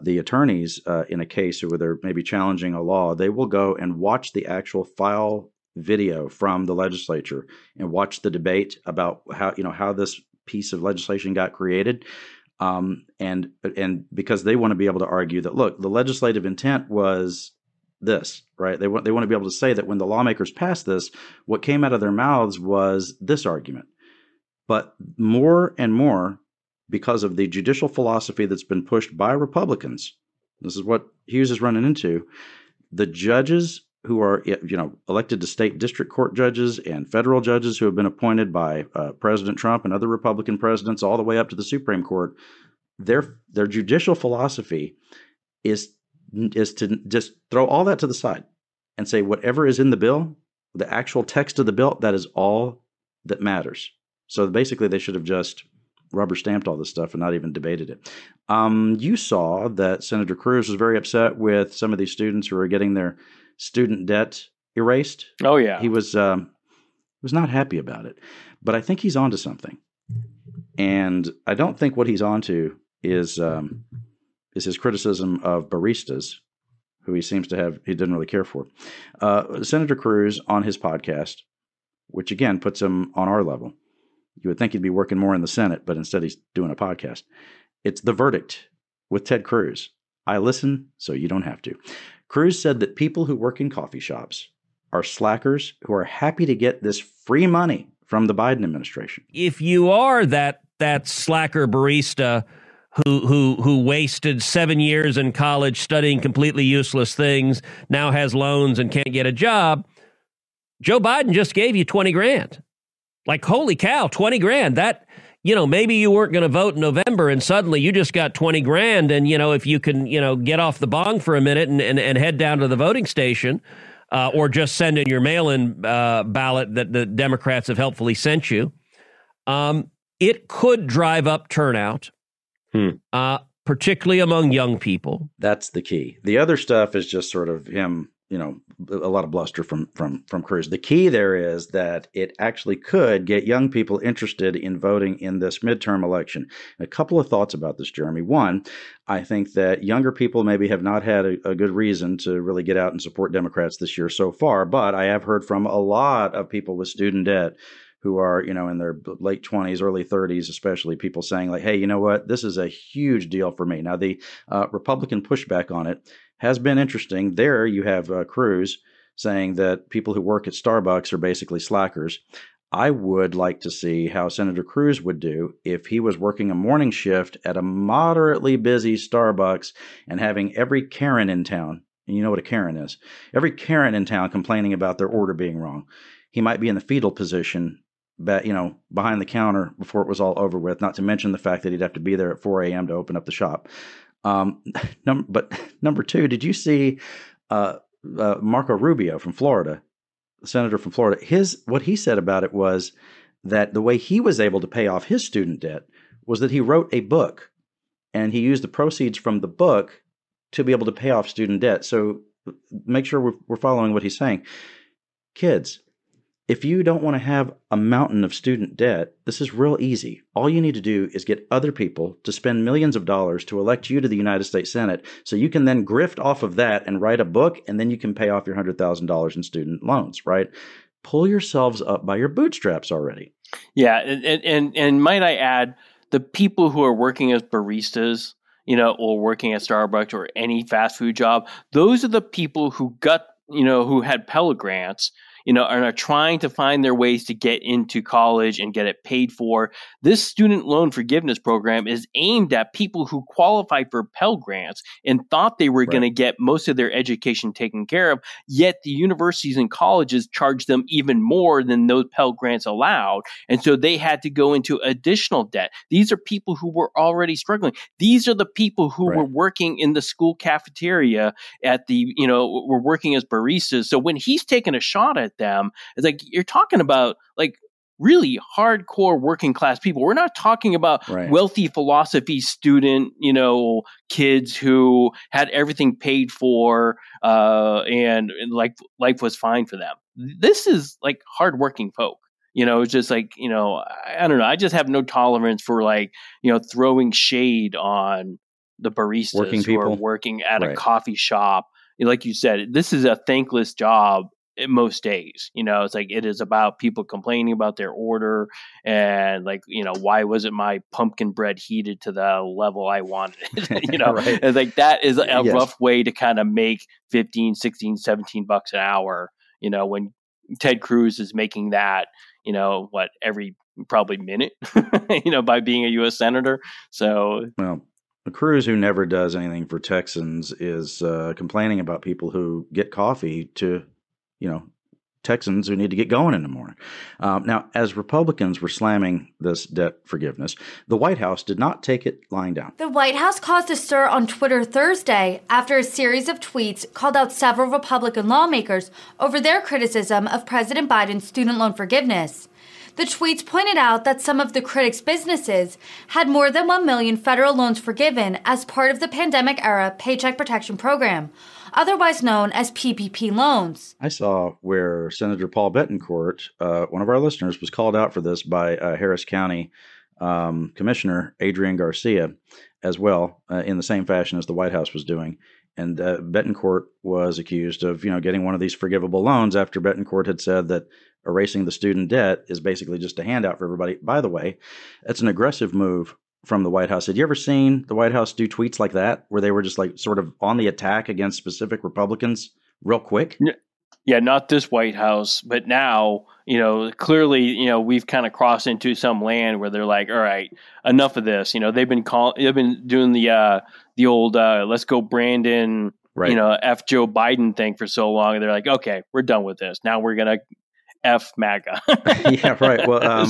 the attorneys in a case where they're maybe challenging a law, they will go and watch the actual file video from the legislature and watch the debate about how this piece of legislation got created. And because they want to be able to argue that, look, the legislative intent was this, right? They want to be able to say that when the lawmakers passed this, what came out of their mouths was this argument. But more and more, because of the judicial philosophy that's been pushed by Republicans, this is what Hughes is running into, the judges who are elected to state district court judges and federal judges who have been appointed by President Trump and other Republican presidents all the way up to the Supreme Court, their judicial philosophy is to just throw all that to the side and say whatever is in the bill, the actual text of the bill, that is all that matters. So basically, they should have just rubber stamped all this stuff and not even debated it. You saw that Senator Cruz was very upset with some of these students who are getting their student debt erased. Oh, yeah. He was not happy about it. But I think he's onto something. And I don't think what he's onto is his criticism of baristas, who he didn't really care for. Senator Cruz on his podcast, which again puts him on our level. You would think he'd be working more in the Senate, but instead he's doing a podcast. It's The Verdict with Ted Cruz. I listen so you don't have to. Cruz said that people who work in coffee shops are slackers who are happy to get this free money from the Biden administration. If you are that slacker barista who wasted 7 years in college studying completely useless things, now has loans and can't get a job, Joe Biden just gave you $20,000. Like, holy cow, $20,000. That, maybe you weren't going to vote in November and suddenly you just got $20,000. And, if you can, get off the bong for a minute and head down to the voting station or just send in your mail-in ballot that the Democrats have helpfully sent you, it could drive up turnout, particularly among young people. That's the key. The other stuff is just sort of him, bluster from Cruz. The key there is that it actually could get young people interested in voting in this midterm election. And a couple of thoughts about this, Jeremy. One, I think that younger people maybe have not had a good reason to really get out and support Democrats this year so far, but I have heard from a lot of people with student debt who are, you know, in their late 20s, early 30s, especially, people saying like, hey, you know what, this is a huge deal for me. Now, the Republican pushback on it has been interesting. There you have Cruz saying that people who work at Starbucks are basically slackers. I would like to see how Senator Cruz would do if he was working a morning shift at a moderately busy Starbucks and having every Karen in town, and you know what a Karen is, every Karen in town complaining about their order being wrong. He might be in the fetal position, you know, behind the counter before it was all over with, not to mention the fact that he'd have to be there at 4 a.m. to open up the shop. But number two, did you see Marco Rubio from Florida, the senator from Florida? What he said about it was that the way he was able to pay off his student debt was that he wrote a book and he used the proceeds from the book to be able to pay off student debt. So make sure we're following what he's saying. Kids, if you don't want to have a mountain of student debt, this is real easy. All you need to do is get other people to spend millions of dollars to elect you to the United States Senate so you can then grift off of that and write a book, and then you can pay off your $100,000 in student loans, right? Pull yourselves up by your bootstraps already. Yeah, and might I add, the people who are working as baristas, you know, or working at Starbucks or any fast food job, those are the people who got, you know, who had Pell Grants, you know, and are trying to find their ways to get into college and get it paid for. This student loan forgiveness program is aimed at people who qualify for Pell Grants and thought they were going to get most of their education taken care of, yet the universities and colleges charged them even more than those Pell Grants allowed. And so they had to go into additional debt. These are people who were already struggling. These are the people who were working in the school cafeteria at the, you know, were working as baristas. So when he's taking a shot at them, it's like, you're talking about like really hardcore working class people. We're not talking about wealthy philosophy student, you know, kids who had everything paid for and like life was fine for them. This is like hardworking folk. You know, it's just like, you know, I don't know. I just have no tolerance for like, you know, throwing shade on the baristas working who are working at a coffee shop. Like you said, this is a thankless job. Most days, you know, it's like, it is about people complaining about their order and like, you know, why wasn't my pumpkin bread heated to the level I wanted it? You know, it's like, that is a rough way to kind of make 15, 16, 17 bucks an hour, you know, when Ted Cruz is making that, you know, what, every probably minute, you know, by being a U.S. senator. So, well, Cruz, who never does anything for Texans, is complaining about people who get coffee to, you know, Texans who need to get going in the morning. Now, as Republicans were slamming this debt forgiveness, the White House did not take it lying down. The White House caused a stir on Twitter Thursday after a series of tweets called out several Republican lawmakers over their criticism of President Biden's student loan forgiveness. The tweets pointed out that some of the critics' businesses had more than 1 million federal loans forgiven as part of the pandemic-era Paycheck Protection Program, otherwise known as PPP loans. I saw where Senator Paul Bettencourt, one of our listeners, was called out for this by Harris County Commissioner Adrian Garcia as well, in the same fashion as the White House was doing. And Bettencourt was accused of, you know, getting one of these forgivable loans after Bettencourt had said that erasing the student debt is basically just a handout for everybody. By the way, that's an aggressive move from the White House. Had you ever seen the White House do tweets like that, where they were just like sort of on the attack against specific Republicans real quick? Yeah, not this White House, but now, you know, clearly, you know, we've kind of crossed into some land where they're like, all right, enough of this. You know, they've been doing the old let's go Brandon, you know, F Joe Biden thing for so long. And they're like, okay, we're done with this. Now we're going to F MAGA. Well,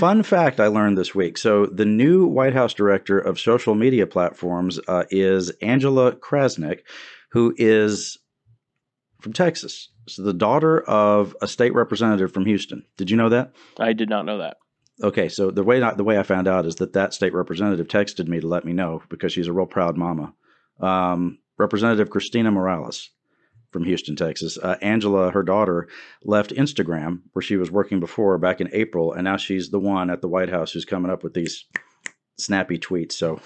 fun fact I learned this week. So the new White House director of social media platforms is Angela Krasnick, who is from Texas. So the daughter of a state representative from Houston. Did you know that? I did not know that. Okay, so the way I found out is that state representative texted me to let me know because she's a real proud mama. Representative Christina Morales from Houston, Texas. Angela, her daughter, left Instagram, where she was working before back in April, and now she's the one at the White House who's coming up with these snappy tweets. So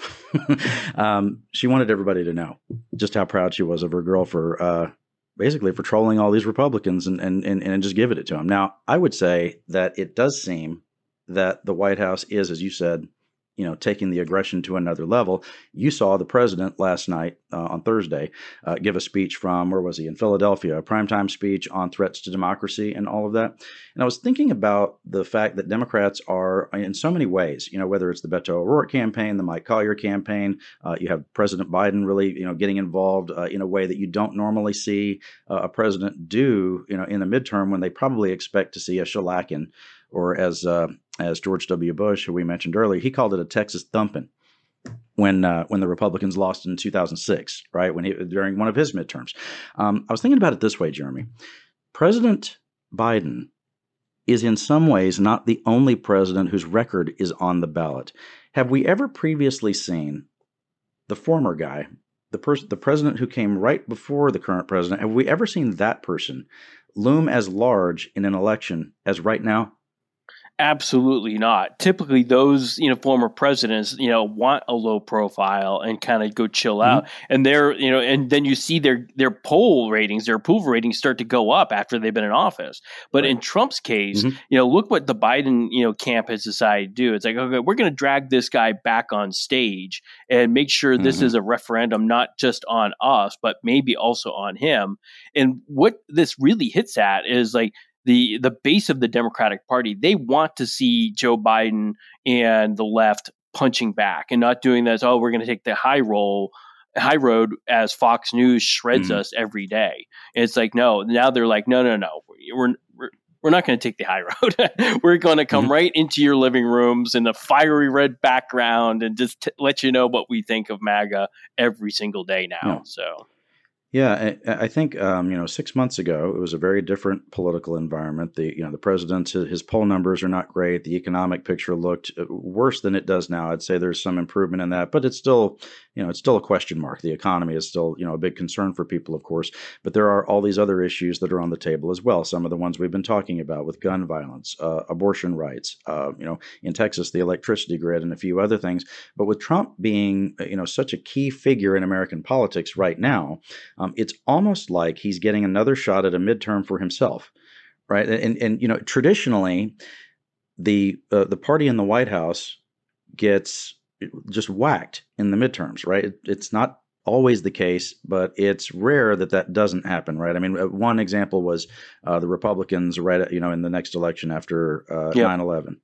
she wanted everybody to know just how proud she was of her girl for basically for trolling all these Republicans and just giving it to them. Now, I would say that it does seem that the White House is, as you said, you know, taking the aggression to another level. You saw the president last night on Thursday give a speech from, where was he, in Philadelphia, a primetime speech on threats to democracy and all of that. And I was thinking about the fact that Democrats are in so many ways, you know, whether it's the Beto O'Rourke campaign, the Mike Collier campaign, you have President Biden really, you know, getting involved in a way that you don't normally see a president do, you know, in the midterm when they probably expect to see a shellacking, or as George W. Bush, who we mentioned earlier, he called it a Texas thumping when the Republicans lost in 2006, right? When he, during one of his midterms. I was thinking about it this way, Jeremy. President Biden is in some ways not the only president whose record is on the ballot. Have we ever previously seen the former guy, the president who came right before the current president, have we ever seen that person loom as large in an election as right now? Absolutely not. Typically, those, you know, former presidents, you know, want a low profile and kind of go chill out. And they're, you know, and then you see their poll ratings, their approval ratings start to go up after they've been in office. But in Trump's case, you know, look what the Biden, you know, camp has decided to do. It's like, okay, we're going to drag this guy back on stage and make sure this is a referendum, not just on us, but maybe also on him. And what this really hits at is like, the base of the Democratic Party, they want to see Joe Biden and the left punching back and not doing this, oh, we're going to take the high road as Fox News shreds us every day. And it's like, no, now they're like, no, we're not going to take the high road. We're going to come right into your living rooms in a fiery red background and just let you know what we think of MAGA every single day now. Yeah. So. Yeah, I think, you know, 6 months ago, it was a very different political environment. The president, his poll numbers are not great. The economic picture looked worse than it does now. I'd say there's some improvement in that, but it's still, you know, it's still a question mark. The economy is still, you know, a big concern for people, of course, but there are all these other issues that are on the table as well. Some of the ones we've been talking about with gun violence, abortion rights, you know, in Texas, the electricity grid and a few other things. But with Trump being, you know, such a key figure in American politics right now, it's almost like he's getting another shot at a midterm for himself, right? And you know, traditionally, the party in the White House gets just whacked in the midterms, right? It's not always the case, but it's rare that doesn't happen, right? I mean, one example was the Republicans, right? You know, in the next election after 9/11.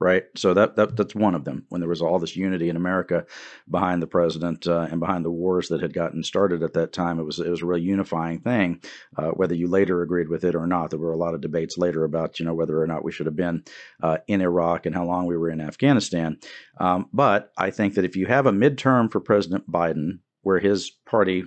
Right. So that's one of them, when there was all this unity in America behind the president and behind the wars that had gotten started at that time. It was a real unifying thing, whether you later agreed with it or not. There were a lot of debates later about, you know, whether or not we should have been in Iraq and how long we were in Afghanistan. But I think that if you have a midterm for President Biden, where his party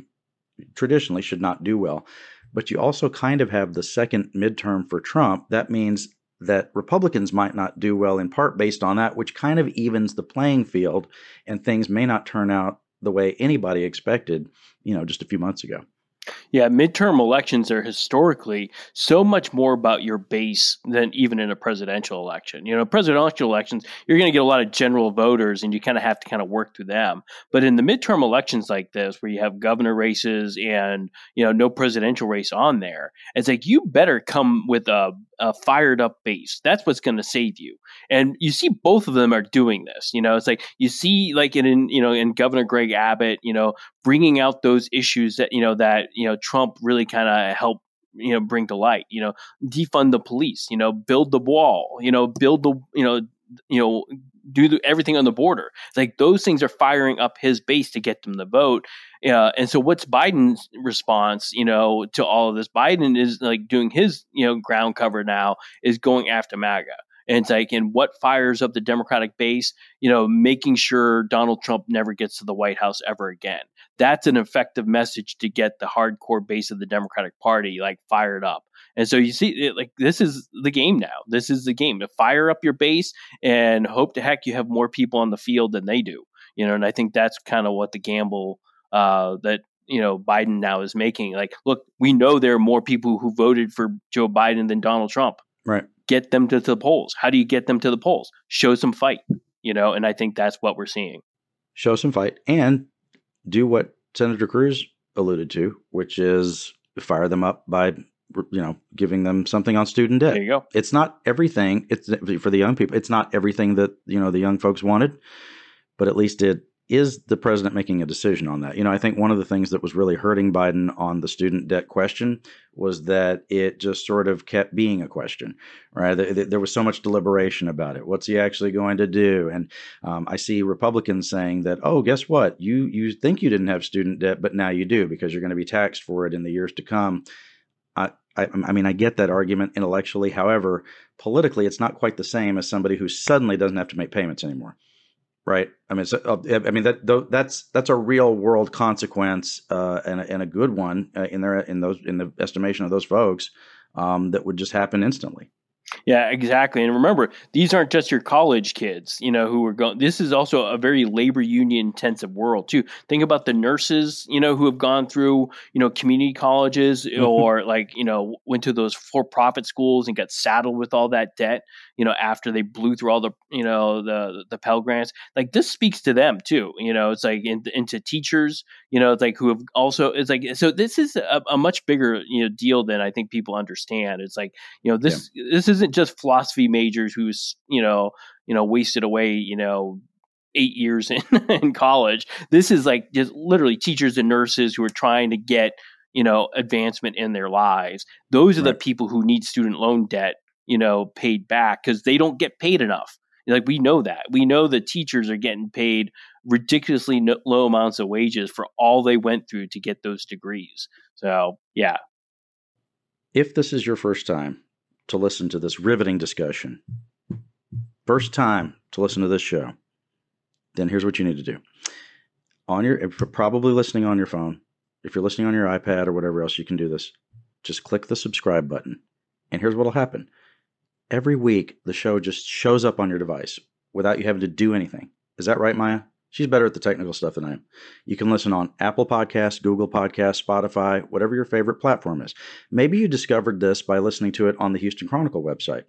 traditionally should not do well, but you also kind of have the second midterm for Trump, that means that Republicans might not do well, in part based on that, which kind of evens the playing field, and things may not turn out the way anybody expected, you know, just a few months ago. Yeah, midterm elections are historically so much more about your base than even in a presidential election. You know, presidential elections, you're going to get a lot of general voters and you kind of have to kind of work through them. But in the midterm elections like this, where you have governor races and, you know, no presidential race on there, it's like you better come with a fired up base. That's what's going to save you. And you see both of them are doing this. You know, it's like you see like in Governor Greg Abbott, you know, bringing out those issues that Trump really kind of helped, you know, bring to light, you know, defund the police, you know, build the wall, you know, do everything on the border. It's like those things are firing up his base to get them to vote. And so what's Biden's response, you know, to all of this? Biden is like doing his, you know, ground cover now is going after MAGA. And it's like, and what fires up the Democratic base, you know, making sure Donald Trump never gets to the White House ever again. That's an effective message to get the hardcore base of the Democratic Party like fired up. And so you see it, like this is the game now. This is the game to fire up your base and hope to heck you have more people on the field than they do. You know, and I think that's kind of what the gamble that you know, Biden now is making. Like, look, we know there are more people who voted for Joe Biden than Donald Trump. Right. Get them to the polls. How do you get them to the polls? Show some fight, you know, and I think that's what we're seeing. Show some fight and do what Senator Cruz alluded to, which is fire them up by, you know, giving them something on student debt. There you go. It's not everything. It's for the young people. It's not everything that, you know, the young folks wanted, but at least it is the president making a decision on that. You know, I think one of the things that was really hurting Biden on the student debt question was that it just sort of kept being a question, right? There was so much deliberation about it. What's he actually going to do? And I see Republicans saying that, oh, guess what? You think you didn't have student debt, but now you do because you're going to be taxed for it in the years to come. I mean, I get that argument intellectually. However, politically, it's not quite the same as somebody who suddenly doesn't have to make payments anymore. Right. I mean, so, that's a real world consequence and a good one in the estimation of those folks that would just happen instantly. Yeah, exactly. And remember, these aren't just your college kids, you know, who are going. This is also a very labor union intensive world, too. Think about the nurses, you know, who have gone through, you know, community colleges or like, you know, went to those for profit schools and got saddled with all that debt, you know, after they blew through all the, you know, the Pell Grants. Like this speaks to them, too. You know, it's like into teachers, you know, it's like who have also it's like so this is a much bigger, you know, deal than I think people understand. It's like, you know, this isn't just philosophy majors who's, you know, wasted away, you know, 8 years in college. This is like just literally teachers and nurses who are trying to get, you know, advancement in their lives. Those are right. The people who need student loan debt, you know, paid back because they don't get paid enough. Like we know that. We know the teachers are getting paid ridiculously low amounts of wages for all they went through to get those degrees. So, yeah. If this is your first time to listen to this riveting discussion, first time to listen to this show, then here's what you need to do. If you're probably listening on your phone, if you're listening on your iPad or whatever else, you can do this. Just click the subscribe button. And here's what will happen. Every week, the show just shows up on your device without you having to do anything. Is that right, Maya? She's better at the technical stuff than I am. You can listen on Apple Podcasts, Google Podcasts, Spotify, whatever your favorite platform is. Maybe you discovered this by listening to it on the Houston Chronicle website,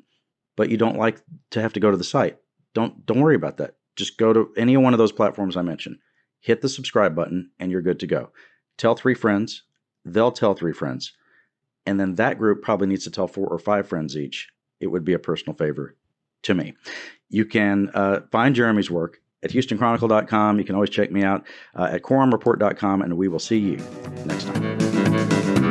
but you don't like to have to go to the site. Don't worry about that. Just go to any one of those platforms I mentioned. Hit the subscribe button, and you're good to go. Tell 3 friends. They'll tell 3 friends. And then that group probably needs to tell 4 or 5 friends each. It would be a personal favor to me. You can find Jeremy's work at HoustonChronicle.com. You can always check me out at quorumreport.com, and we will see you next time.